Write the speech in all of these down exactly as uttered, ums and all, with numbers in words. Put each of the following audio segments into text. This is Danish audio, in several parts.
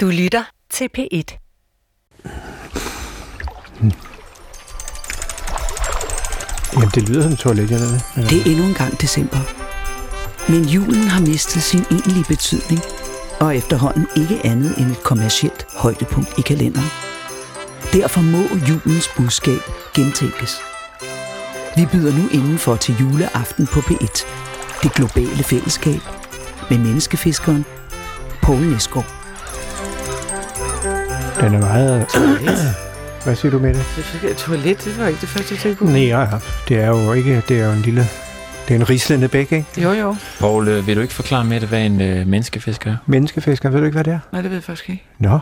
Du lytter til P et. Hmm. Jamen, det lyder som toilet, eller det? Ja. Det er endnu en gang december. Men julen har mistet sin egentlige betydning, og efterhånden ikke andet end et kommercielt højdepunkt i kalenderen. Derfor må julens budskab gentænkes. Vi byder nu indenfor til juleaften på P et. Det globale fællesskab med menneskefiskeren Poul Næsgaard. Den er meget... Hvad siger du med det? Det er toilet, det var ikke det første, jeg tænkte på. Nej, ja, det er jo ikke... Det er jo en lille... Det er en rislende bæk, ikke? Jo, jo. Poul, vil du ikke forklare med det, hvad en øh, menneskefisker er? Menneskefisker? Ved du ikke, hvad det er? Nej, det ved jeg faktisk ikke. Nå.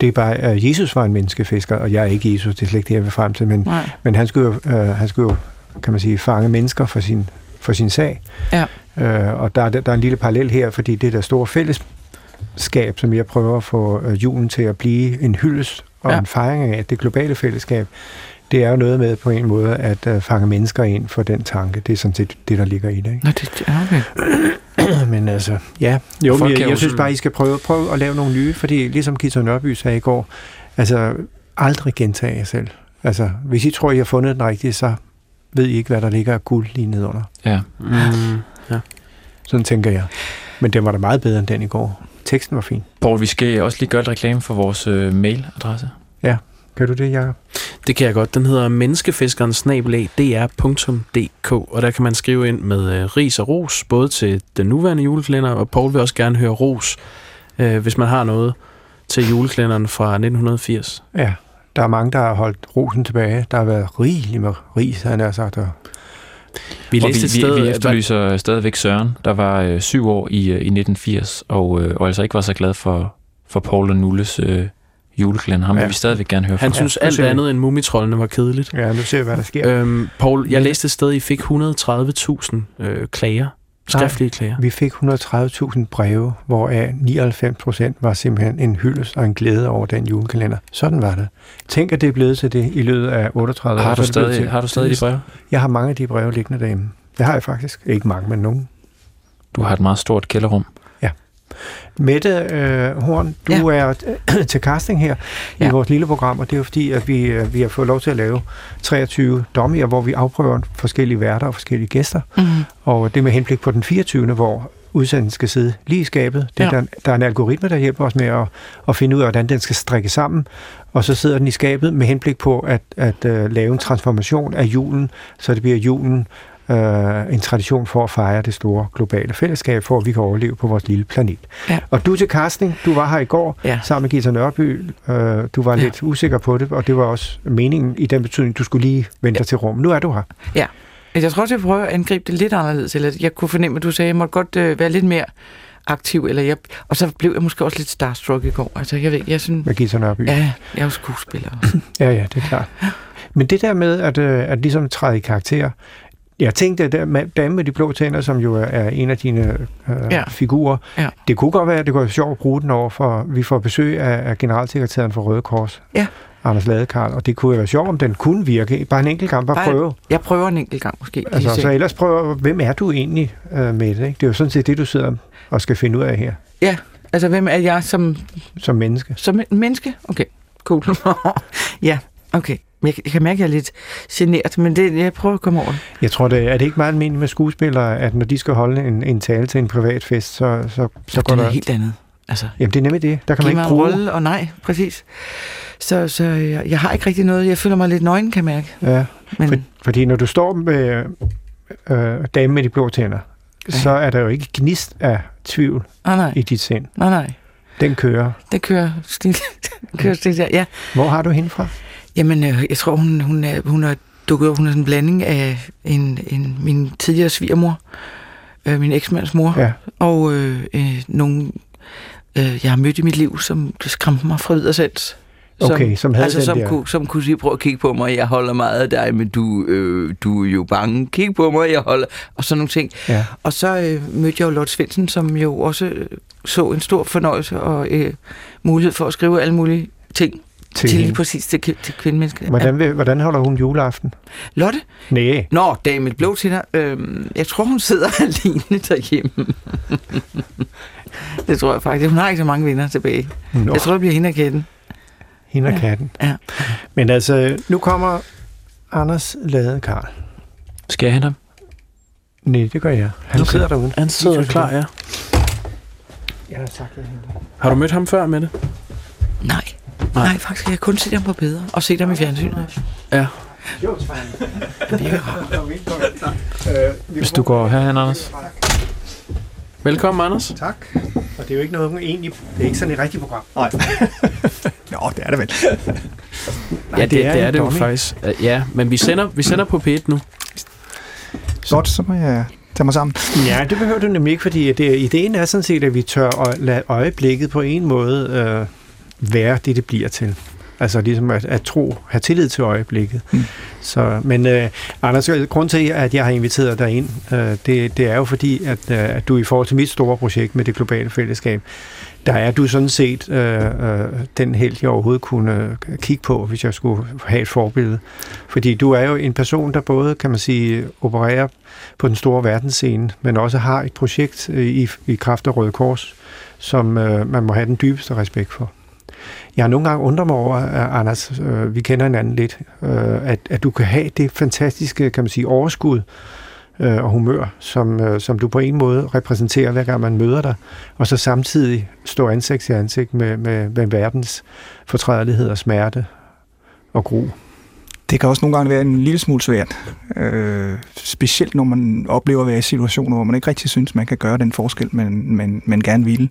Det er bare, at Jesus var en menneskefisker, og jeg er ikke Jesus, det er slet ikke det, jeg vil frem til, men, men han skulle jo, øh, han skulle jo, kan man sige, fange mennesker for sin, for sin sag. Ja. Øh, og der, der er en lille parallel her, fordi det der store fællesskab, som jeg prøver at få øh, julen til at blive en hyldest og ja. en fejring af, det globale fællesskab, det er jo noget med på en måde at øh, fange mennesker ind for den tanke. Det er sådan set det, der ligger i det, ikke? Nå, det er okay. Men altså, ja. Jo, jeg, jeg synes bare, I skal prøve, prøve at lave nogle nye, fordi ligesom Gisela Ørby sagde i går, altså, aldrig gentage jer selv. Altså, hvis I tror, I har fundet den rigtige, så ved I ikke, hvad der ligger af guld lige nedenunder. Ja. Mm, ja. Sådan tænker jeg. Men den var da meget bedre end den i går. Teksten var fin. Poul, vi skal også lige gøre et reklame for vores øh, mailadresse. Ja. Kan du det, Jacob? Det kan jeg godt. Den hedder menneskefiskeren snabel-a d r punktum d k, og der kan man skrive ind med øh, ris og ros, både til den nuværende julekalender, og Poul vil også gerne høre ros, øh, hvis man har noget til julekalenderen fra nitten firs. Ja, der er mange, der har holdt rosen tilbage. Der har været rigeligt med ris, han har sagt. Og... Vi, og vi, sted, vi, vi efterlyser var... stadigvæk Søren, der var øh, syv år i, øh, i nitten firs, og, øh, og altså ikke var så glad for, for Poul og Nulles... Øh, julekalender. Ham vil ja. vi stadigvæk gerne høre fra. Han synes alt andet end mumitrollene var kedeligt. Ja, nu ser vi, hvad der sker. Øhm, Poul, jeg læste et sted, I fik et hundrede og tredive tusind øh, klager. Skriftlige klager. Nej, vi fik et hundrede og tredive tusind breve, hvoraf nioghalvfems procent var simpelthen en hyldest og en glæde over den julekalender. Sådan var det. Tænk, at det er blevet til det i løbet af otteogtredive år. Har du stadig, til... har du stadig de breve? Jeg har mange af de breve liggende derhjemme. Det har jeg faktisk. Ikke mange, men nogen. Du har et meget stort kælderrum. Mette øh, Horn, du ja. er t- til casting her ja. i vores lille program, og det er jo fordi, at vi, øh, vi har fået lov til at lave treogtyve dommer, hvor vi afprøver forskellige værter og forskellige gæster, mm-hmm. og det med henblik på den fireogtyvende, hvor udsendelsen skal sidde lige i skabet. Det, ja. der, der er en algoritme, der hjælper os med at, at finde ud af, hvordan den skal strikke sammen, og så sidder den i skabet med henblik på at, at øh, lave en transformation af julen, så det bliver julen, Uh, en tradition for at fejre det store globale fællesskab, for at vi kan overleve på vores lille planet. Ja. Og du til Carsten, du var her i går, ja. sammen med Gisela Ørby, uh, du var ja. lidt usikker på det, og det var også meningen i den betydning, du skulle lige vente ja. til rum. Nu er du her. Ja. Jeg tror også, jeg prøver at angribe det lidt anderledes, eller jeg kunne fornemme, at du sagde, at jeg måtte godt øh, være lidt mere aktiv, eller jeg, og så blev jeg måske også lidt starstruck i går. Altså, jeg ved, jeg synes... Med Gisela Ørby. Ja, jeg er jo skuespiller. ja, ja, det er klart. Men det der med at, øh, at ligesom træde i karakter, jeg tænkte, at Dame med de blå tænder, som jo er en af dine øh, ja. figurer, ja. det kunne godt være, at det kunne være sjovt at bruge den over, for vi får besøg af, af generalsekretæren for Røde Kors, ja. Anders Ladekarl, og det kunne være sjovt, om den kunne virke. Bare en enkelt gang, bare, bare prøve. Jeg prøver en enkelt gang, måske. Altså, så ellers prøver, hvem er du egentlig øh, med det? Ikke? Det er jo sådan set det, du sidder og skal finde ud af her. Ja, altså hvem er jeg som... Som menneske. Som menneske? Okay, cool. ja, okay. Jeg kan mærke, at jeg er lidt genert, men det, jeg prøver at komme over. Jeg tror, det er det ikke meget almindeligt med skuespillere, at når de skal holde en, en tale til en privat fest, så, så, så går der... Det er helt andet. Altså, jamen, det er nemlig det. Der kan man ikke bruge... rolle og nej, præcis. Så, så jeg, jeg har ikke rigtig noget. Jeg føler mig lidt nøgen, kan jeg mærke. Ja, men... for, fordi når du står med øh, Dame med de blå tænder, okay. så er der jo ikke gnist af tvivl ah, i dit sind. Nej, ah, nej. Den kører. Den kører. Den kører stil, ja. Hvor har du hende fra? Jamen, jeg tror, hun, hun, er, hun er dukket op. Hun er sådan en blanding af en, en, min tidligere svigermor, øh, min eksmands mor, ja. og øh, øh, nogle, øh, jeg har mødt i mit liv, som skræmte mig fra videre sands. Okay, som, som havde altså, den som der. Kunne, som kunne sige, prøv at kigge på mig, jeg holder meget af dig, men du, øh, du er jo bange. Kig på mig, jeg holder... Og sådan nogle ting. Ja. Og så øh, mødte jeg jo Lotte Svendsen, som jo også så en stor fornøjelse og øh, mulighed for at skrive alle mulige ting til, til lige præcis til, til kvindemennesker. Hvordan, ja. Hvordan holder hun juleaften? Lotte? Næh. Nå, damen blå til dig. Øhm, jeg tror, hun sidder alene derhjemme. Det tror jeg faktisk. Hun har ikke så mange venner tilbage. Nå. Jeg tror, det bliver hende og katten. Hende og ja. katten. Ja. Men altså, nu kommer Anders Ladekarl. Skal jeg hente ham? Nej, det gør jeg. Han okay. sidder derude. Han sidder klar, ja. Jeg har sagt, jeg henter ham. Har du mødt ham før, Mette? Nej. Nej. Nej, faktisk. Jeg har kun set ham på billeder og set ham i fjernsynet. Ja. Jo, hvis du går herhen, Anders. Velkommen, Anders. Tak. Og det er jo ikke noget egentlig. Det er ikke sådan et rigtigt program. Nej. Nå, det er det vel. Nej, ja, det, det er det, er det jo faktisk. Ja, men vi sender, vi sender på P et nu. Godt, så må jeg tage mig sammen. Ja, det behøver du nemlig ikke, fordi det, ideen er sådan set, at vi tør at lade øjeblikket på en måde øh, være det, det bliver til. Altså ligesom at, at tro, have tillid til øjeblikket. Mm. Så, men øh, Anders, grund til, at jeg har inviteret dig ind, øh, det, det er jo fordi, at, øh, at du i forhold til mit store projekt med det globale fællesskab, der er du sådan set øh, øh, den helt, jeg overhovedet kunne øh, kigge på, hvis jeg skulle have et forbillede. Fordi du er jo en person, der både, kan man sige, opererer på den store verdensscene, men også har et projekt øh, i, i kraft af Røde Kors, som øh, man må have den dybeste respekt for. Jeg har nogle gange undret mig over, Anders, øh, vi kender hinanden lidt, øh, at, at du kan have det fantastiske, kan man sige, overskud øh, og humør, som, øh, som du på en måde repræsenterer, hver gang man møder dig, og så samtidig stå ansigt til ansigt med, med, med verdens fortrædelighed og smerte og gru. Det kan også nogle gange være en lille smule svært, øh, specielt når man oplever at være i situationer, hvor man ikke rigtig synes, man kan gøre den forskel, man, man, man gerne ville.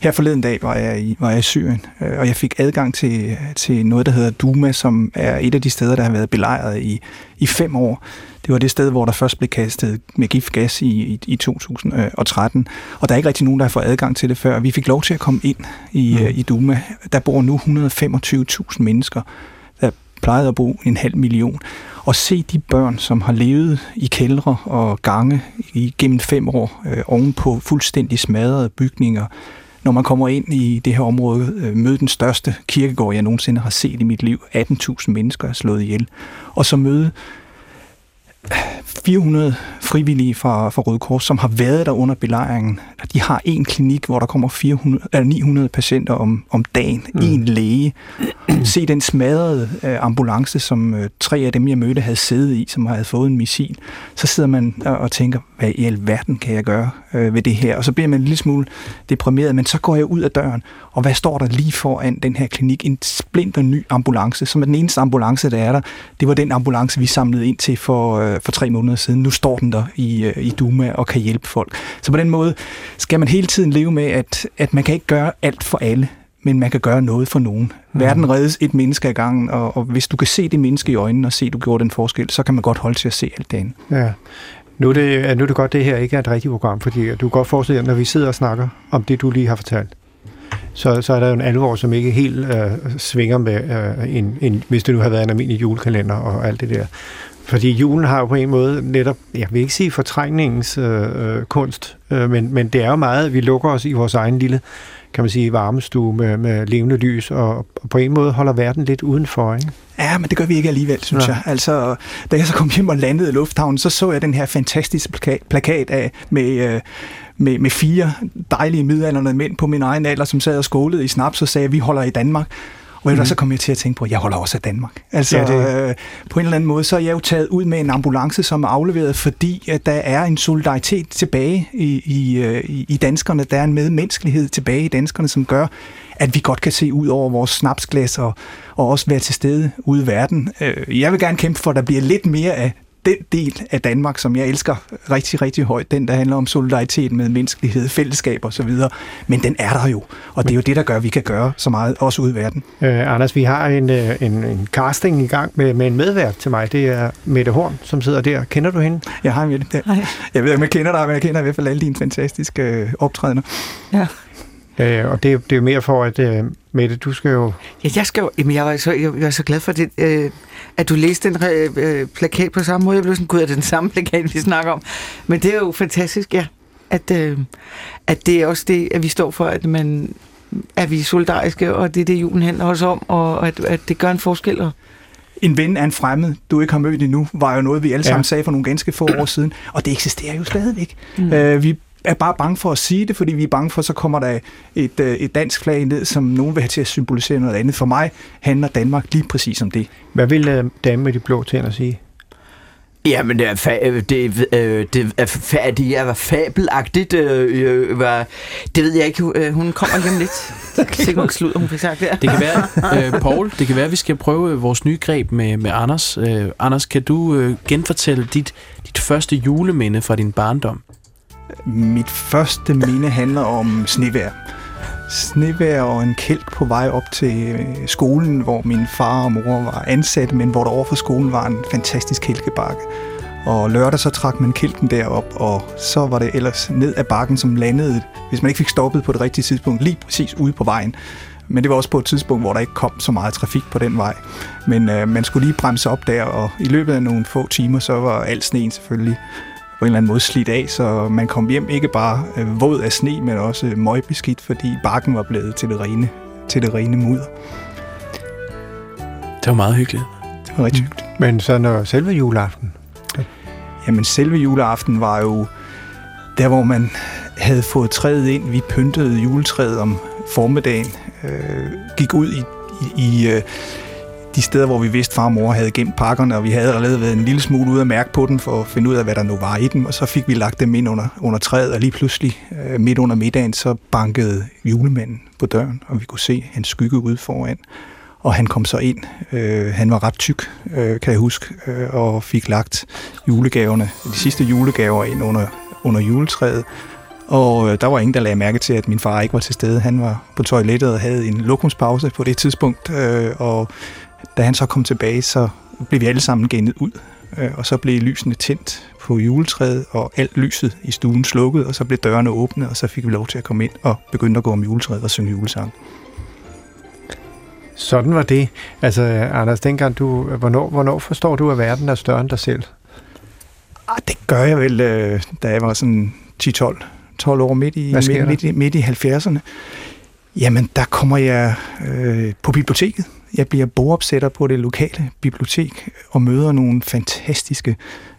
Her forleden dag var jeg i, var jeg i Syrien, øh, og jeg fik adgang til, til noget, der hedder Douma, som er et af de steder, der har været belejret i, i fem år. Det var det sted, hvor der først blev kastet med giftgas i, i, i to tusind og tretten, og der er ikke rigtig nogen, der har fået adgang til det før. Vi fik lov til at komme ind i, mm. i Douma. Der bor nu et hundrede og femogtyve tusind mennesker, der plejede at bo en halv million, og se de børn, som har levet i kældre og gange igennem fem år, øh, ovenpå fuldstændig smadrede bygninger. Når man kommer ind i det her område, øh, møder den største kirkegård, jeg nogensinde har set i mit liv. atten tusind mennesker er slået ihjel. Og så møde fire hundrede frivillige fra, fra Røde Kors, som har været der under belejringen. De har en klinik, hvor der kommer fire hundrede, eller ni hundrede patienter om, om dagen. Mm. En læge. Se den smadrede øh, ambulance, som øh, tre af dem, jeg mødte, havde siddet i, som havde fået en missil. Så sidder man og, og tænker, hvad i alverden kan jeg gøre øh, ved det her? Og så bliver man en lille smule deprimeret, men så går jeg ud af døren, og hvad står der lige foran den her klinik? En splinter ny ambulance, som er den eneste ambulance, der er der. Det var den ambulance, vi samlede ind til for øh, for tre måneder siden. Nu står den der i, i Douma og kan hjælpe folk. Så på den måde skal man hele tiden leve med, at, at man kan ikke gøre alt for alle, men man kan gøre noget for nogen. Mm. Verden reddes et menneske ad gangen, og, og hvis du kan se det menneske i øjnene og se, at du gjorde den forskel, så kan man godt holde til at se alt det andet. Ja. Nu er det, nu er det godt, det her ikke er et rigtigt program, fordi du kan godt forestille dig, når vi sidder og snakker om det, du lige har fortalt, så, så er der jo en alvor, som ikke helt øh, svinger med, øh, en, en, hvis det nu har været en almindelig julekalender og alt det der. Fordi julen har jo på en måde netop, jeg vil ikke sige fortrængningens øh, kunst, øh, men, men det er jo meget, vi lukker os i vores egen lille, kan man sige, varmestue med, med levende lys, og, og på en måde holder verden lidt udenfor, ikke? Ja, men det gør vi ikke alligevel, synes ja. jeg. Altså, da jeg så kom hjem og landede i lufthavnen, så så jeg den her fantastiske plaka- plakat af med... Øh, Med, med fire dejlige midaldrende mænd på min egen alder, som sad og skålede i snaps og sagde, at vi holder i Danmark. Og mm. så kom jeg til at tænke på, at jeg holder også af Danmark. Altså, ja, det... øh, på en eller anden måde, så er jeg jo taget ud med en ambulance, som er afleveret, fordi at der er en solidaritet tilbage i, i, i, i danskerne. Der er en medmenneskelighed tilbage i danskerne, som gør, at vi godt kan se ud over vores snapsglas og, og også være til stede ude i verden. Jeg vil gerne kæmpe for, at der bliver lidt mere af den del af Danmark, som jeg elsker rigtig, rigtig højt, den der handler om solidaritet med menneskelighed, fællesskab og så videre, men den er der jo, og det er jo det, der gør, at vi kan gøre så meget, også ude i verden. Øh, Anders, vi har en, en, en casting i gang med, med en medvært til mig, det er Mette Horn, som sidder der. Kender du hende? Jeg har Mette. Jeg, jeg ved ikke, om jeg kender dig, men jeg kender i hvert fald alle dine fantastiske øh, optrædener. Ja. Øh, og det, det er jo mere for, at øh, Mette, du skal jo... Ja, jeg skal jo... Jamen, jeg var så, jeg var så glad for, det, øh, at du læste den øh, plakat på samme måde. Jeg blev sådan, gud, er det den samme plakat, vi snakker om? Men det er jo fantastisk, ja. At, øh, at det er også det, at vi står for, at man, er vi solidariske, og det er det, julen handler os om, og at, at det gør en forskel. En ven af en fremmed, du ikke har mødt endnu, var jo noget, vi alle sammen ja. sagde for nogle ganske få år siden, og det eksisterer jo stadigvæk. Mm. Øh, vi er bare bange for at sige det, fordi vi er bange for, så kommer der et, et dansk flag ned, som nogen vil have til at symbolisere noget andet. For mig handler Danmark lige præcis om det. Hvad vil dame med de blå tænder sige? Jamen, det er, fa- det, øh, det er, fa- det er fabelagtigt. Øh, øh, det ved jeg ikke. Øh, hun kommer hjem lidt. Det kan sikkert ikke slutte, hun fik sagt det. Det kan være, øh, Poul, det kan være, at vi skal prøve vores nye greb med, med Anders. Øh, Anders, kan du øh, genfortælle dit, dit første juleminde fra din barndom? Mit første minde handler om snevejr. Snevejr og en kælk på vej op til skolen, hvor min far og mor var ansat, men hvor der overfor skolen var en fantastisk kælkebakke. Og lørdag så trak man kælken derop, og så var det ellers ned ad bakken, som landede, hvis man ikke fik stoppet på det rigtige tidspunkt, lige præcis ude på vejen. Men det var også på et tidspunkt, hvor der ikke kom så meget trafik på den vej. Men øh, man skulle lige bremse op der, og i løbet af nogle få timer, så var alt sneen selvfølgelig på en eller anden måde slidt af, så man kom hjem ikke bare øh, våd af sne, men også øh, møgbeskidt, fordi bakken var blevet til det rene, til det rene mudder. Det var meget hyggeligt. Det var rigtig mm. hyggeligt. Men så når selve juleaften? Okay. Jamen selve juleaften var jo der, hvor man havde fået træet ind. Vi pyntede juletræet om formiddagen, øh, gik ud i... i, i øh, de steder, hvor vi vidste, far og mor havde gemt pakkerne, og vi havde allerede været en lille smule ude at mærke på dem, for at finde ud af, hvad der nu var i dem, og så fik vi lagt dem ind under, under træet, og lige pludselig, øh, midt under middagen, så bankede julemanden på døren, og vi kunne se hans skygge ude foran, og han kom så ind. Øh, han var ret tyk, øh, kan jeg huske, øh, og fik lagt julegaverne, de sidste julegaver ind under, under juletræet, og øh, der var ingen, der lagde mærke til, at min far ikke var til stede. Han var på toilettet og havde en lokumspause på det tidspunkt, øh, og da han så kom tilbage, så blev vi alle sammen gennet ud, og så blev lysene tændt på juletræet, og alt lyset i stuen slukket, og så blev dørene åbne, og så fik vi lov til at komme ind og begynde at gå om juletræet og synge julesang. Sådan var det. Altså, Anders, dengang du, hvornår, hvornår forstår du, at verden er større end dig selv? Ah, det gør jeg vel, da jeg var sådan ti tolv år midt i, midt, midt, midt i halvfjerdserne. Jamen, der kommer jeg øh, på biblioteket. Jeg bliver bogopsætter på det lokale bibliotek og møder nogle fantastiske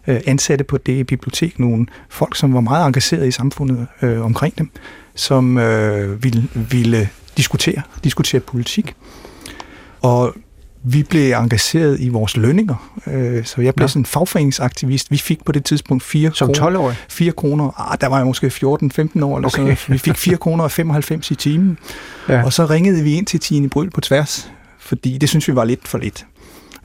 øh, ansatte på det bibliotek. Nogle folk, som var meget engagerede i samfundet øh, omkring dem, som øh, ville, ville diskutere, diskutere politik. Og vi blev engageret i vores lønninger, øh, så jeg blev ja. sådan en fagforeningsaktivist. Vi fik på det tidspunkt fire kroner. Ah, der var jeg måske fjorten femten år eller okay. sådan. Vi fik fire kroner og femoghalvfems i timen. Ja. Og så ringede vi ind til Tine Bryl på tværs, fordi det synes vi var lidt for lidt.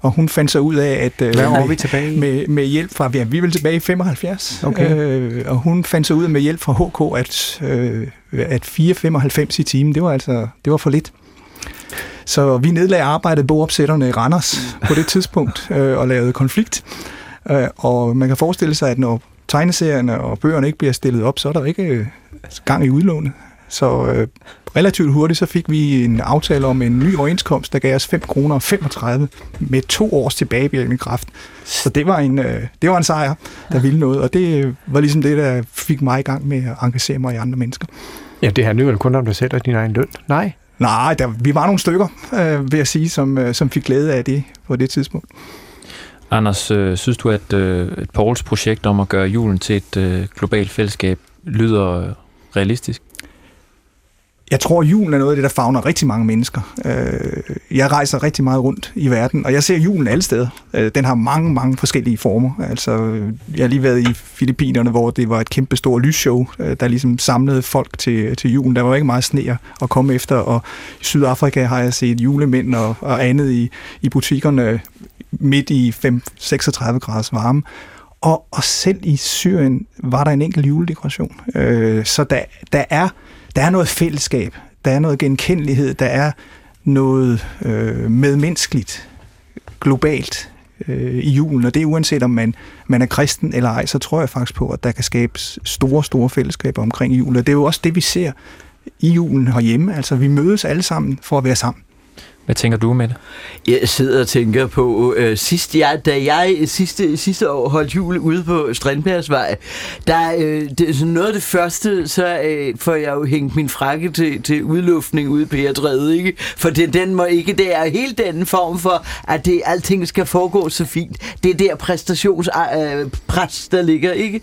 Og hun fandt så ud af, at øh, med, vi tilbage? Med, med hjælp fra... Ja, vi ville tilbage i femoghalvfjerds, okay. øh, og hun fandt så ud af med hjælp fra H K, at, øh, at fire femoghalvfems i timen, det var altså det var for lidt. Så vi nedlagde arbejdet bogopsætterne i Randers på det tidspunkt øh, og lavede konflikt. Øh, og man kan forestille sig, at når tegneserierne og bøgerne ikke bliver stillet op, så er der ikke øh, gang i udlånet. Så øh, relativt hurtigt så fik vi en aftale om en ny overenskomst, der gav os fem kroner og femogtredive med to års tilbagevirkende kraft. Så det var en, øh, det var en sejr, der ville noget, og det øh, var ligesom det, der fik mig i gang med at engagere mig i andre mennesker. Ja, det handler jo kun om dig selv og din egen løn. Nej. Nej, der, vi var nogle stykker, øh, vil jeg sige, som, øh, som fik glæde af det på det tidspunkt. Anders, øh, synes du, at øh, Pouls projekt om at gøre julen til et øh, globalt fællesskab lyder øh, realistisk? Jeg tror, julen er noget af det, der favner rigtig mange mennesker. Jeg rejser rigtig meget rundt i verden, og jeg ser julen alle steder. Den har mange, mange forskellige former. Altså, jeg har lige været i Filippinerne, hvor det var et kæmpe stort lysshow, der ligesom samlede folk til, til julen. Der var ikke meget sne at komme efter, og i Sydafrika har jeg set julemænd og, og andet i, i butikkerne midt i fem seksogtredive graders varme. Og, og selv i Syrien var der en enkelt juledekoration. Så der, der er... Der er noget fællesskab, der er noget genkendelighed, der er noget øh, medmenneskeligt, globalt øh, i julen, og det er uanset om man, man er kristen eller ej, så tror jeg faktisk på, at der kan skabes store, store fællesskaber omkring julen, og det er jo også det, vi ser i julen herhjemme. Altså, vi mødes alle sammen for at være sammen. Hvad tænker du, Mette? Jeg sidder og tænker på, øh, sidst, jeg, da jeg sidste, sidste år holdt jul ude på Strandbærsvej, der øh, det, så noget af det første, så øh, får jeg jo hængt min frakke til, til udluftning ude på P et, ikke? For det, den må ikke, det er helt den form for, at det, alting skal foregå så fint. Det er der præstationspres, øh, der ligger, ikke?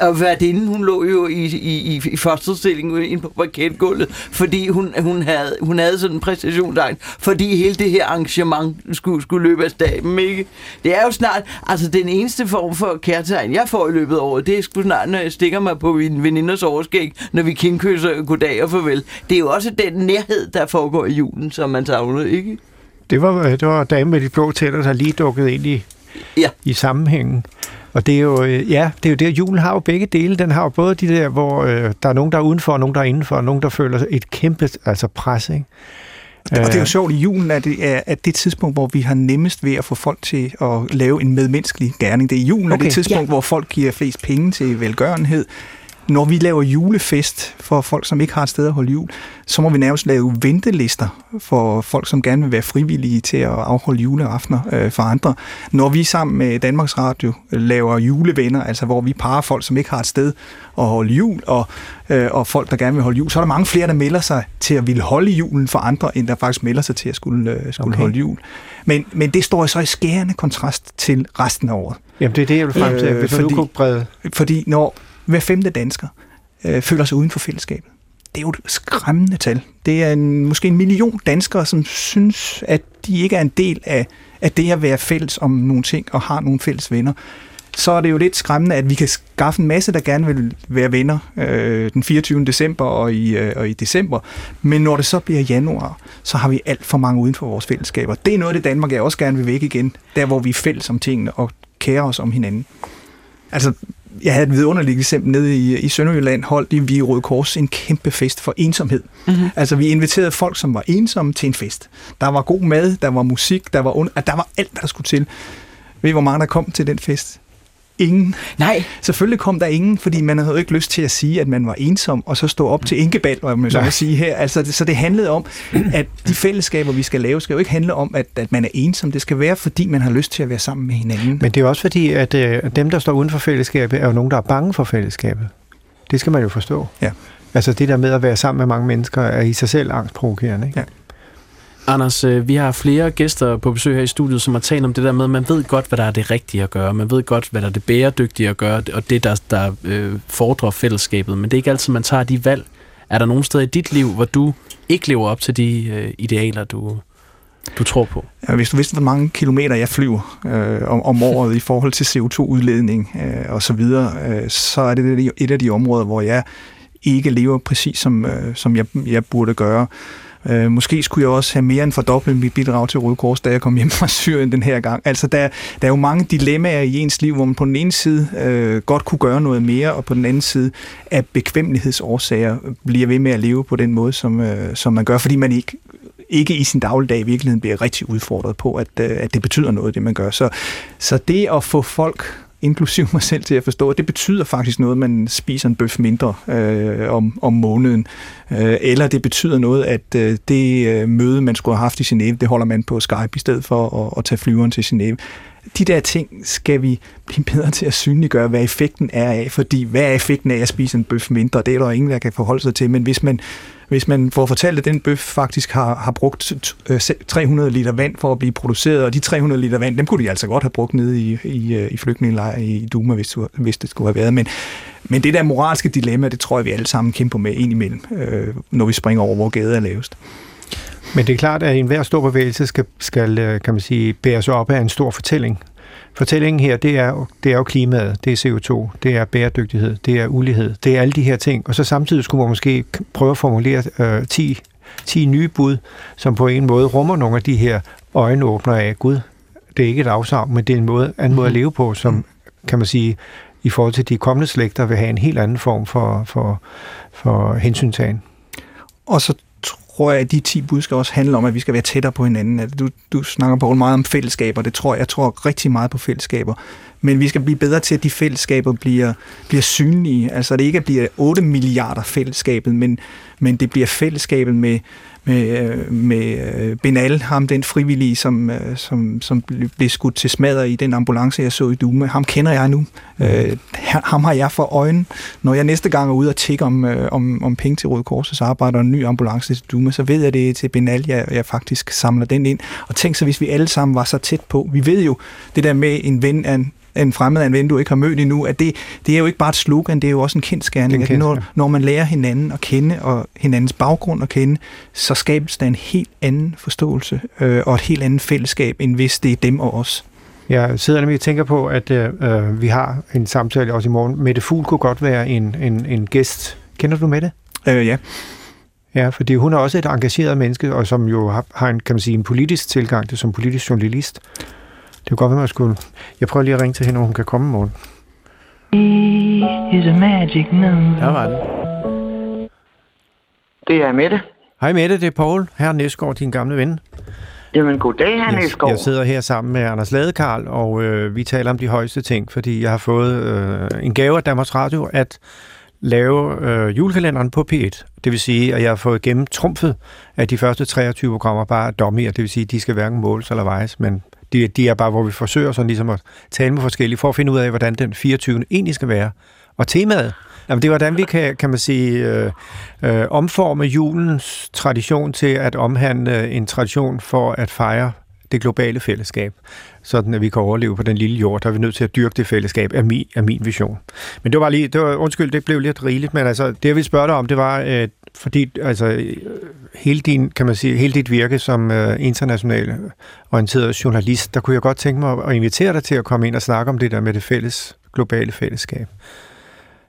Og værtinden, hun lå jo i, i, i fosterstillingen inde på parketgulvet, fordi hun, hun, havde, hun havde sådan en præstationsangst, fordi hele det her arrangement skulle, skulle løbe af staben, ikke? Det er jo snart, altså den eneste form for kærtegn, jeg får i løbet af året, det er sgu snart, når jeg stikker mig på min veninders overskæg, når vi kindkysser goddag og farvel. Det er jo også den nærhed, der foregår i julen, som man savner, ikke? Det var, det var damen med de blå tænder, der lige dukkede ind i, ja. i sammenhængen. Og det er jo, ja, det er jo det, julen har jo begge dele. Den har jo både de der, hvor øh, der er nogen, der er udenfor, nogen, der er indenfor, og nogen, der føler et kæmpe altså pres, ikke? Og det er jo sjovt, i julen er det, er det tidspunkt, hvor vi har nemmest ved at få folk til at lave en medmenneskelig gerning. Det er i julen, okay, og det tidspunkt, yeah. hvor folk giver flest penge til velgørenhed. Når vi laver julefest for folk, som ikke har et sted at holde jul, så må vi nærmest lave ventelister for folk, som gerne vil være frivillige til at afholde juleaftener øh, for andre. Når vi sammen med Danmarks Radio laver julevenner, altså hvor vi parer folk, som ikke har et sted at holde jul, og, øh, og folk, der gerne vil holde jul, så er der mange flere, der melder sig til at ville holde julen for andre, end der faktisk melder sig til at skulle, øh, skulle okay. holde jul. Men, men det står så i skærende kontrast til resten af året. Jamen det er det, jeg vil frem til, hvis du kunne brede. Fordi når... hver femte dansker øh, føler sig uden for fællesskabet. Det er jo et skræmmende tal. Det er en, måske en million danskere, som synes, at de ikke er en del af, af det at være fælles om nogle ting og har nogle fælles venner. Så er det jo lidt skræmmende, at vi kan skaffe en masse, der gerne vil være venner øh, den fireogtyvende december og i, øh, og i december. Men når det så bliver januar, så har vi alt for mange uden for vores fællesskaber. Det er noget, det Danmark jeg også gerne vil væk igen. Der, hvor vi er fælles om tingene og kærer os om hinanden. Altså... jeg havde et vidunderligt eksempel nede i, i Sønderjylland, holdt i vi Røde Kors en kæmpe fest for ensomhed. Mm-hmm. Altså, vi inviterede folk, som var ensomme, til en fest. Der var god mad, der var musik, der var, under, der var alt, hvad der skulle til. Ved I, hvor mange der kom til den fest? Ingen. Nej. Selvfølgelig kom der ingen, fordi man havde jo ikke lyst til at sige, at man var ensom, og så stå op til enkebal, og man så må sige her. Altså, det, så det handlede om, at de fællesskaber, vi skal lave, skal jo ikke handle om, at, at man er ensom. Det skal være, fordi man har lyst til at være sammen med hinanden. Men det er også fordi, at øh, dem, der står uden for fællesskabet, er jo nogen, der er bange for fællesskabet. Det skal man jo forstå. Ja. Altså, det der med at være sammen med mange mennesker, er i sig selv angstprovokerende, ikke? Ja. Anders, vi har flere gæster på besøg her i studiet, som har talt om det der med, at man ved godt, hvad der er det rigtige at gøre. Man ved godt, hvad der er det bæredygtige at gøre, og det, der, der øh, fordrer fællesskabet. Men det er ikke altid, man tager de valg. Er der nogen steder i dit liv, hvor du ikke lever op til de øh, idealer, du, du tror på? Ja, hvis du vidste, hvor mange kilometer jeg flyver øh, om, om året i forhold til C O to udledning øh, osv., øh, så er det et af de områder, hvor jeg ikke lever præcis, som, øh, som jeg, jeg burde gøre. Øh, måske skulle jeg også have mere end fordoblet mit bidrag til Røde Kors, da jeg kom hjem fra Syrien den her gang. Altså, der, der er jo mange dilemmaer i ens liv, hvor man på den ene side øh, godt kunne gøre noget mere, og på den anden side af bekvemlighedsårsager bliver ved med at leve på den måde, som, øh, som man gør, fordi man ikke, ikke i sin dagligdag i virkeligheden bliver rigtig udfordret på, at, øh, at det betyder noget, det man gør. Så, så det at få folk... inklusiv mig selv til at forstå, at det betyder faktisk noget, at man spiser en bøf mindre øh, om, om måneden. Øh, eller det betyder noget, at øh, det øh, møde, man skulle have haft i Geneve, det holder man på Skype i stedet for at, at tage flyveren til Geneve. De der ting skal vi blive bedre til at synliggøre, hvad effekten er af, fordi hvad er effekten af at spise en bøf mindre? Det er der ingen, der kan forholde sig til, men hvis man, hvis man får fortalt, at den bøf faktisk har, har brugt tre hundrede liter vand for at blive produceret, og de tre hundrede liter vand, dem kunne de altså godt have brugt nede i, i, i flygtningelejr i Douma, hvis, hvis det skulle have været, men, men det der moralske dilemma, det tror jeg, vi alle sammen kæmper med indimellem, øh, når vi springer over, hvor gader er lavest. Men det er klart, at enhver stor bevægelse skal, skal kan man sige, bæres op af en stor fortælling. Fortællingen her, det er, det er jo klimaet, det er C O to, det er bæredygtighed, det er ulighed, det er alle de her ting. Og så samtidig skulle man måske prøve at formulere øh, ti, ti nye bud, som på en måde rummer nogle af de her øjenåbner af Gud. Det er ikke et afsavn, men det er en måde, anden måde at leve på, som kan man sige, i forhold til de kommende slægter, vil have en helt anden form for, for, for hensyntagen. Og så tror jeg, at de ti bud skal også handle om, at vi skal være tættere på hinanden. Du, du snakker på meget om fællesskaber, det tror jeg. Jeg tror rigtig meget på fællesskaber. Men vi skal blive bedre til, at de fællesskaber bliver, bliver synlige. Altså, det ikke bliver otte milliarder fællesskabet, men, men det bliver fællesskabet med, med, med Benal, ham den frivillige, som, som, som blev skudt til smadret i den ambulance, jeg så i Douma. Ham kender jeg nu. Mm. Øh, ham har jeg for øjen. Når jeg næste gang er ude og tjekke om, om, om penge til Røde Kors, så arbejder en ny ambulance til Douma, så ved jeg det til Benal, jeg, jeg faktisk samler den ind. Og tænk så, hvis vi alle sammen var så tæt på. Vi ved jo, det der med en ven af en en fremmed af en ven, du ikke har mødt endnu, at det, det er jo ikke bare et slogan, det er jo også en kendsgerning. At når, når man lærer hinanden at kende, og hinandens baggrund at kende, så skabes der en helt anden forståelse, øh, og et helt andet fællesskab, end hvis det er dem og os. Jeg sidder nemlig og tænker på, at øh, vi har en samtale også i morgen. Mette Fugl kunne godt være en, en, en gæst. Kender du Mette? Øh, ja. Ja, fordi hun er også et engageret menneske, og som jo har, har en, kan man sige, en politisk tilgang til som politisk journalist. Det er godt, hvem jeg skulle. Jeg prøver lige at ringe til hende, om hun kan komme i morgen. Der var den. Det er Mette. Hej Mette, det er Poul. Hr. Næsgaard, din gamle ven. Jamen, goddag, hr. Næsgaard. Jeg sidder her sammen med Anders Ladekarl, og øh, vi taler om de højeste ting, fordi jeg har fået øh, en gave af Danmarks Radio at lave øh, julekalenderen på P et. Det vil sige, at jeg har fået gennemtrumfet af de første treogtyve programmer bare dommer. Det vil sige, at de skal hverken måles eller vejes, men De, de er bare, hvor vi forsøger sådan ligesom at tale med forskellige, for at finde ud af, hvordan den fireogtyvende egentlig skal være. Og temaet, jamen det er, hvordan vi kan, kan man sige, øh, øh, omforme julens tradition til at omhandle en tradition for at fejre det globale fællesskab, sådan at vi kan overleve på den lille jord, der er vi nødt til at dyrke det fællesskab, er min, er min vision. Men det var lige, det var, undskyld, det blev lidt rigeligt, men altså, det jeg ville spørge dig om, det var, øh, fordi altså, hele, din, kan man sige, hele dit virke som øh, international orienteret journalist, der kunne jeg godt tænke mig at invitere dig til at komme ind og snakke om det der med det fælles, globale fællesskab.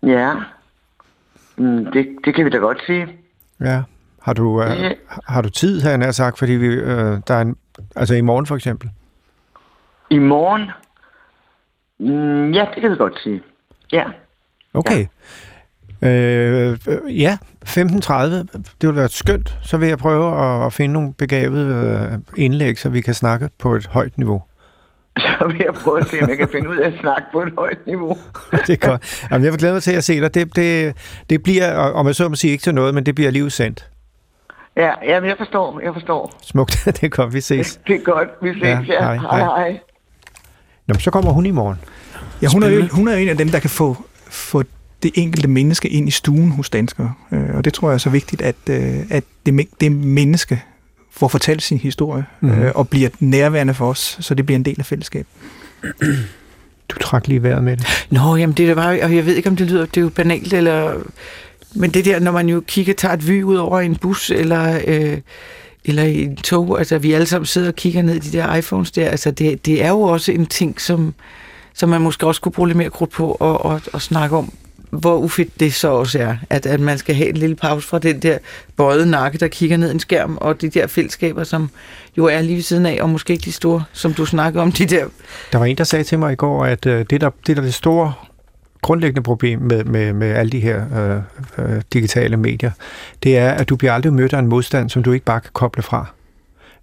Ja, mm, det, det kan vi da godt sige. Ja, har du, øh, det... har du tid, havde jeg nær sagt, fordi vi, øh, der er en altså i morgen for eksempel? I morgen? Mm, ja, det kan vi godt sige. Ja. Okay. Ja, øh, ja femten tredive. Det ville være skønt. Så vil jeg prøve at finde nogle begavede indlæg, så vi kan snakke på et højt niveau. Så vil jeg prøve at se, om jeg kan finde ud af at snakke på et højt niveau. Det er godt. Jamen, jeg vil glæde mig til at se dig. Det, det, det bliver, om jeg så må sige, ikke til noget, men det bliver livsendt. Ja, ja, men jeg forstår, jeg forstår. Smukt, det er godt, vi ses. Det er godt, vi ses, ja. ja. Hej, hej. hej. Nå, så kommer hun i morgen. Ja, hun er, jo, hun er jo en af dem, der kan få, få det enkelte menneske ind i stuen hos danskere. Og det tror jeg er så vigtigt, at, at det, det menneske får fortalt sin historie, mm-hmm. og bliver nærværende for os, så det bliver en del af fællesskabet. Du trak lige vejret med det. Nå, jamen det er bare, og jeg ved ikke, om det lyder, det er jo banalt, eller... Men det der, når man jo kigger, tager et vy ud over en bus eller, øh, eller en tog, altså vi alle sammen sidder og kigger ned i de der iPhones der, altså det, det er jo også en ting, som, som man måske også kunne bruge lidt mere krudt på og, og, og snakke om, hvor ufedt det så også er, at, at man skal have en lille pause fra den der bøjede nakke, der kigger ned i en skærm, og de der fællesskaber, som jo er lige ved siden af, og måske ikke de store, som du snakker om, de der... Der var en, der sagde til mig i går, at øh, det der det, der det store... grundlæggende problem med, med, med alle de her øh, øh, digitale medier, det er, at du bliver aldrig mødt af en modstand, som du ikke bare kan koble fra.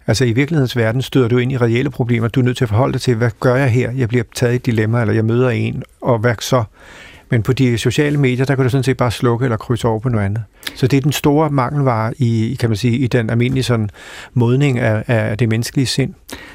Altså i virkelighedens verden støder du ind i reelle problemer. Du er nødt til at forholde dig til, hvad gør jeg her? Jeg bliver taget i et dilemma, eller jeg møder en, og hvad så? Men på de sociale medier, der kan du sådan set bare slukke eller krydse over på noget andet. Så det er den store mangelvare i, kan man sige, i den almindelige sådan modning af, af det menneskelige sind.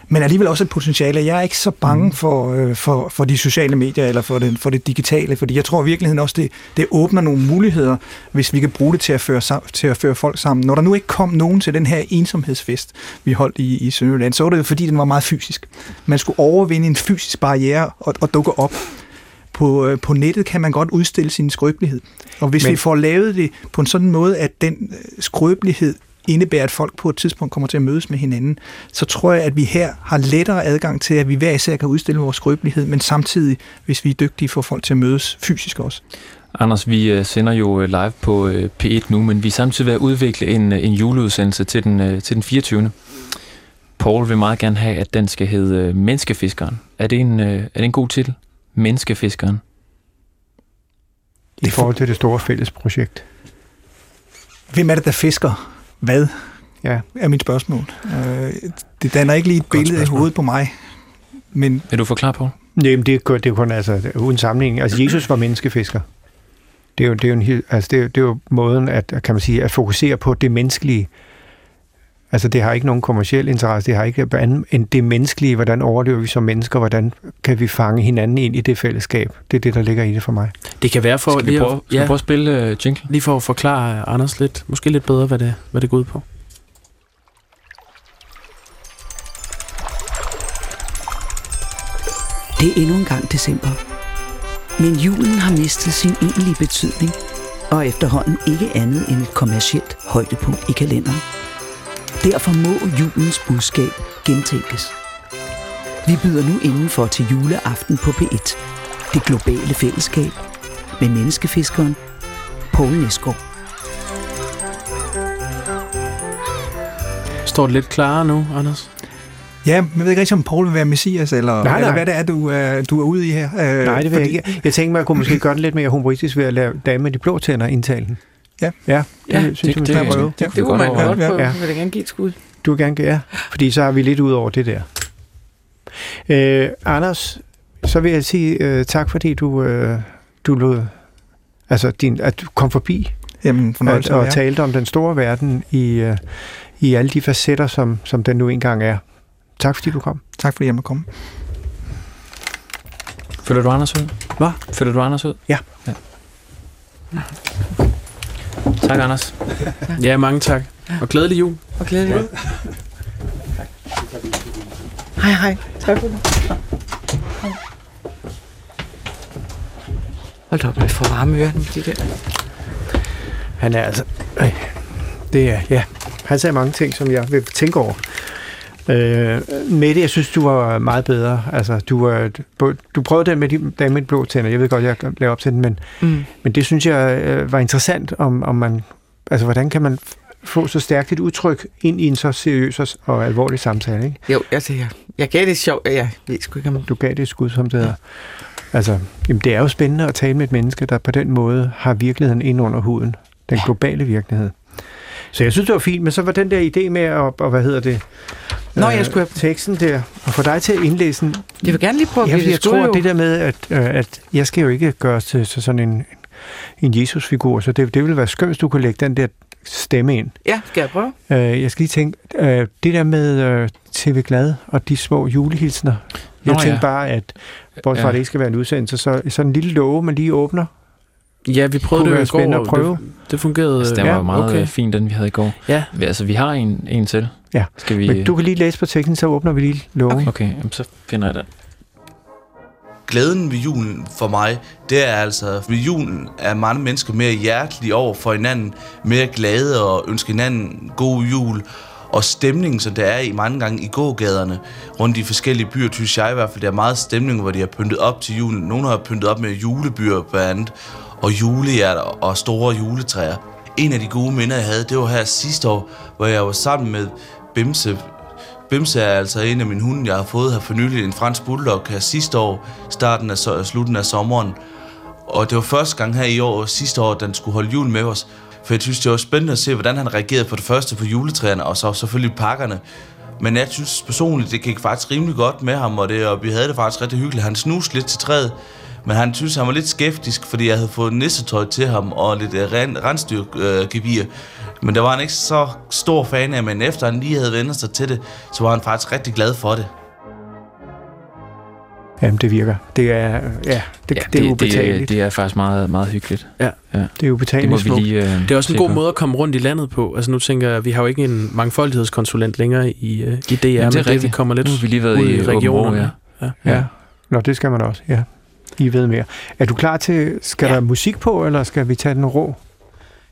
Men alligevel også et potentiale. Jeg er ikke så bange mm. for, øh, for, for de sociale medier eller for det, for det digitale, fordi jeg tror i virkeligheden også, det, det åbner nogle muligheder, hvis vi kan bruge det til at, føre, til at føre folk sammen. Når der nu ikke kom nogen til den her ensomhedsfest, vi holdt i, i Sønderjylland, så var det jo fordi, den var meget fysisk. Man skulle overvinde en fysisk barriere og, og dukke op. På, på nettet kan man godt udstille sin skrøbelighed. Og hvis Men... vi får lavet det på en sådan måde, at den skrøbelighed indebærer, at folk på et tidspunkt kommer til at mødes med hinanden, så tror jeg, at vi her har lettere adgang til, at vi hver især kan udstille vores skrøbelighed, men samtidig, hvis vi er dygtige, får folk til at mødes fysisk også. Anders, vi sender jo live på P et nu, men vi er samtidig ved at udvikle en, en juleudsendelse til den, til den fireogtyvende. Poul vil meget gerne have, at den skal hedde Menneskefiskeren. Er det en, er det en god titel? Menneskefiskeren. I forhold til det store fælles projekt. Hvem er det, der fisker? Hvad? Ja. Er mit spørgsmål. Øh, det danner ikke lige et Godt billede spørgsmål. I hovedet på mig. Men... Vil du forklare, Poul? Jamen, det er jo kun altså, uden sammenligning. Altså, Jesus var menneskefisker. Det er jo, det er jo, en, altså, det er, det er jo måden at, kan man sige, at fokusere på det menneskelige. Altså, det har ikke nogen kommerciel interesse, det har ikke andet end det menneskelige, hvordan overlever vi som mennesker, hvordan kan vi fange hinanden ind i det fællesskab. Det er det, der ligger i det for mig. Det kan være for skal lige, prøve, at, ja, skal prøve at spille uh, jingle? Lige for at forklare Anders lidt, måske lidt bedre, hvad det, hvad det går ud på. Det er endnu en gang december. Men julen har mistet sin egentlige betydning, og efterhånden ikke andet end et kommercielt højdepunkt i kalenderen. Derfor må julens budskab gentænkes. Vi byder nu indenfor til juleaften på P et. Det globale fællesskab med menneskefiskeren Poul Næsgaard. Står det lidt klarere nu, Anders? Ja, jeg ved ikke rigtig, om Poul vil være messias, eller, nej, nej. eller hvad det er, du, øh, du er ude i her. Øh, nej, det vil fordi... jeg ikke. Jeg tænkte mig, at jeg kunne måske gøre det lidt mere humoristisk ved at lave dame med de blå tænder indtale den. Ja, ja, ja, det synes jeg, det, det, det, det, det kunne man godt prøve. Ja. Vil det gerne give et skud? Du vil gerne give, ja. Fordi så er vi lidt ud over det der. Øh, Anders, så vil jeg sige øh, tak, fordi du, øh, du lod, altså din, at du kom forbi. Jamen, fornøjelse, og, og talte om den store verden i, øh, i alle de facetter, som, som den nu engang er. Tak, fordi du kom. Tak, fordi jeg måtte komme. Føler du Anders ud? Hvad? Føler du Anders ud? Ja. Ja. Tak, Anders. Ja, mange tak. Og glædelig jul. Og glædelig jul. Hej, hej. Tak for det. Hold op, jeg får varme ørerne med de der. Han er altså... Øh, det er, ja. Han sagde mange ting, som jeg vil tænke over. Øh, Mette, jeg synes, du var meget bedre. Altså, du, var, du prøvede den med de, den med de blå tænder. Jeg ved godt, jeg laver op til den, men, mm. men det synes jeg øh, var interessant, om, om man, altså, hvordan kan man få så stærkt et udtryk ind i en så seriøs og alvorlig samtale, ikke? Jo, altså, jeg, jeg gav det sjovt. Jeg ved sgu ikke, om... Du gav det et skud, som det hedder. Altså, jamen, det er jo spændende at tale med et menneske, der på den måde har virkeligheden ind under huden. Den globale virkelighed. Så jeg synes, det var fint, men så var den der idé med at, og hvad hedder det, Nå, jeg skulle have teksten der, og få dig til at indlæse den. Jeg vil gerne lige prøve at give det. Jeg tror, det der med, at, at jeg skal jo ikke gøres til sådan en, en Jesusfigur, så det, det ville være skønt, hvis du kunne lægge den der stemme ind. Ja, skal jeg prøve? Jeg skal lige tænke, det der med T V Glad og de små julehilsner. Jeg Nå, tænkte ja. bare, at bortset fra, ja. det ikke skal være en udsendelse, så sådan en lille låge, man lige åbner. Ja, vi prøvede det i går. At prøve. Det, det fungerede. Altså, det var ja, meget okay. fint, den vi havde i går. Ja. Altså, vi har en, en til. Ja, skal vi... men du kan lige læse på teksten, så åbner vi lige lågen. Okay, okay. Jamen, så finder jeg den. Glæden ved julen for mig, det er altså, at ved julen er mange mennesker mere hjertelige over for hinanden, mere glade og ønsker hinanden god jul. Og stemningen, som der er i mange gange i gågaderne rundt i forskellige byer, synes jeg i hvert fald, der er meget stemning, hvor de har pyntet op til julen. Nogle har pyntet op med julebyer blandt andet, og julehjerter og store juletræer. En af de gode minder, jeg havde, det var her sidste år, hvor jeg var sammen med Bimse. Bimse er altså en af mine hunde, jeg har fået her for nylig, en fransk bulldog her sidste år, starten af so- slutten af sommeren. Og det var første gang her i år, sidste år, den skulle holde jul med os. For jeg synes, det var spændende at se, hvordan han reagerede på det første på juletræerne, og så selvfølgelig pakkerne. Men jeg synes personligt, det gik faktisk rimelig godt med ham, og, det, og vi havde det faktisk rigtig hyggeligt. Han snusede lidt til træet, men han synes, han var lidt skeptisk, fordi jeg havde fået nissetøj til ham og lidt uh, rensdyrgevir. Uh, men der var han ikke så stor fan af, men efter han lige havde vendt sig til det, så var han faktisk rigtig glad for det. Jamen, det virker. Det er, ja, det, ja, det, det er ubetaleligt. Det, det er faktisk meget, meget hyggeligt. Ja, ja. Det er ubetaleligt. Det, lige, øh, det er også en god på. måde at komme rundt i landet på. Altså, nu tænker jeg, vi har jo ikke en mangfoldighedskonsulent længere i, øh, i D R, men, men det, det vi kommer lidt vi lige været ud i, i regionerne. Ja. Ja. Ja. Nå, det skal man også, ja. I ved mere. Er du klar til, skal ja. der musik på, eller skal vi tage den rå?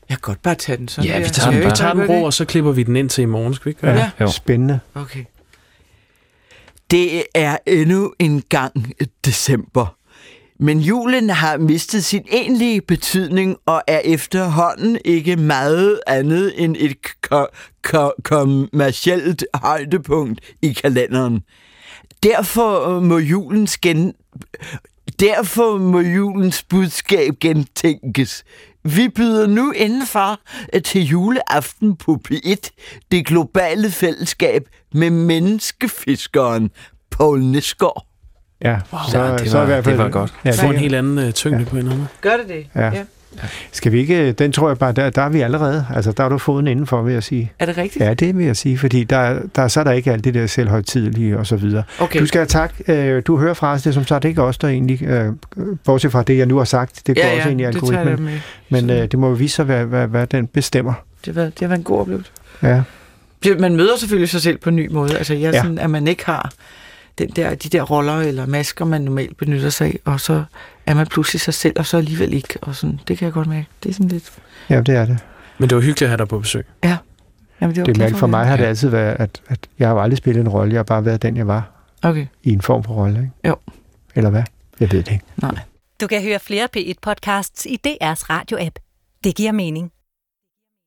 Jeg kan godt bare tage den sådan. Ja, vi tager, ja, den, vi tager den rå, og så klipper vi den ind til i morgen. Skal vi ikke gøre ja. det? Ja. Spændende. Okay. Det er endnu en gang december. Men julen har mistet sin egentlige betydning og er efterhånden ikke meget andet end et k- k- kommercielt højdepunkt i kalenderen. Derfor må julens gen... Derfor må julens budskab gentænkes. Vi byder nu indenfor til juleaften på P et, det globale fællesskab med menneskefiskeren Poul Næsgaard. Ja, wow. så, ja det, var, så i hvert fald, det var godt. Ja, det var en helt anden uh, tyngde ja. på hinanden. Gør det det? Ja. Ja. Skal vi ikke, den tror jeg bare, der, der er vi allerede. Altså, der har du foden indenfor, vil jeg sige. Er det rigtigt? Ja, det vil jeg sige, fordi der, der, så er der ikke alt det der selvhøjtidelige og så videre. Okay. Du skal have tak. Øh, du hører fra os, det som sagt ikke os, der egentlig, øh, bortset fra det, jeg nu har sagt, det går ja, også ja, ind i algoritmen. Men øh, det må jo vise sig, hvad, hvad, hvad den bestemmer. Det har været, det har været en god oplevelse. Ja. Man møder selvfølgelig sig selv på en ny måde. Altså, jeg er sådan, ja. at man ikke har den der, de der roller eller masker, man normalt benytter sig af, og så er man pludselig sig selv, og så alligevel ikke. Og sådan, det kan jeg godt mærke. Det er sådan lidt... Ja, det er det. Men det var hyggeligt at have dig på besøg. Ja. Jamen, det var det mærke for mig har det altid været, at, at jeg har aldrig spillet en rolle. Jeg har bare været den, jeg var. Okay. I en form for rolle, ikke? Jo. Eller hvad? Jeg ved det ikke. Nej. Du kan høre flere P et podcasts i D R's radio-app. Det giver mening.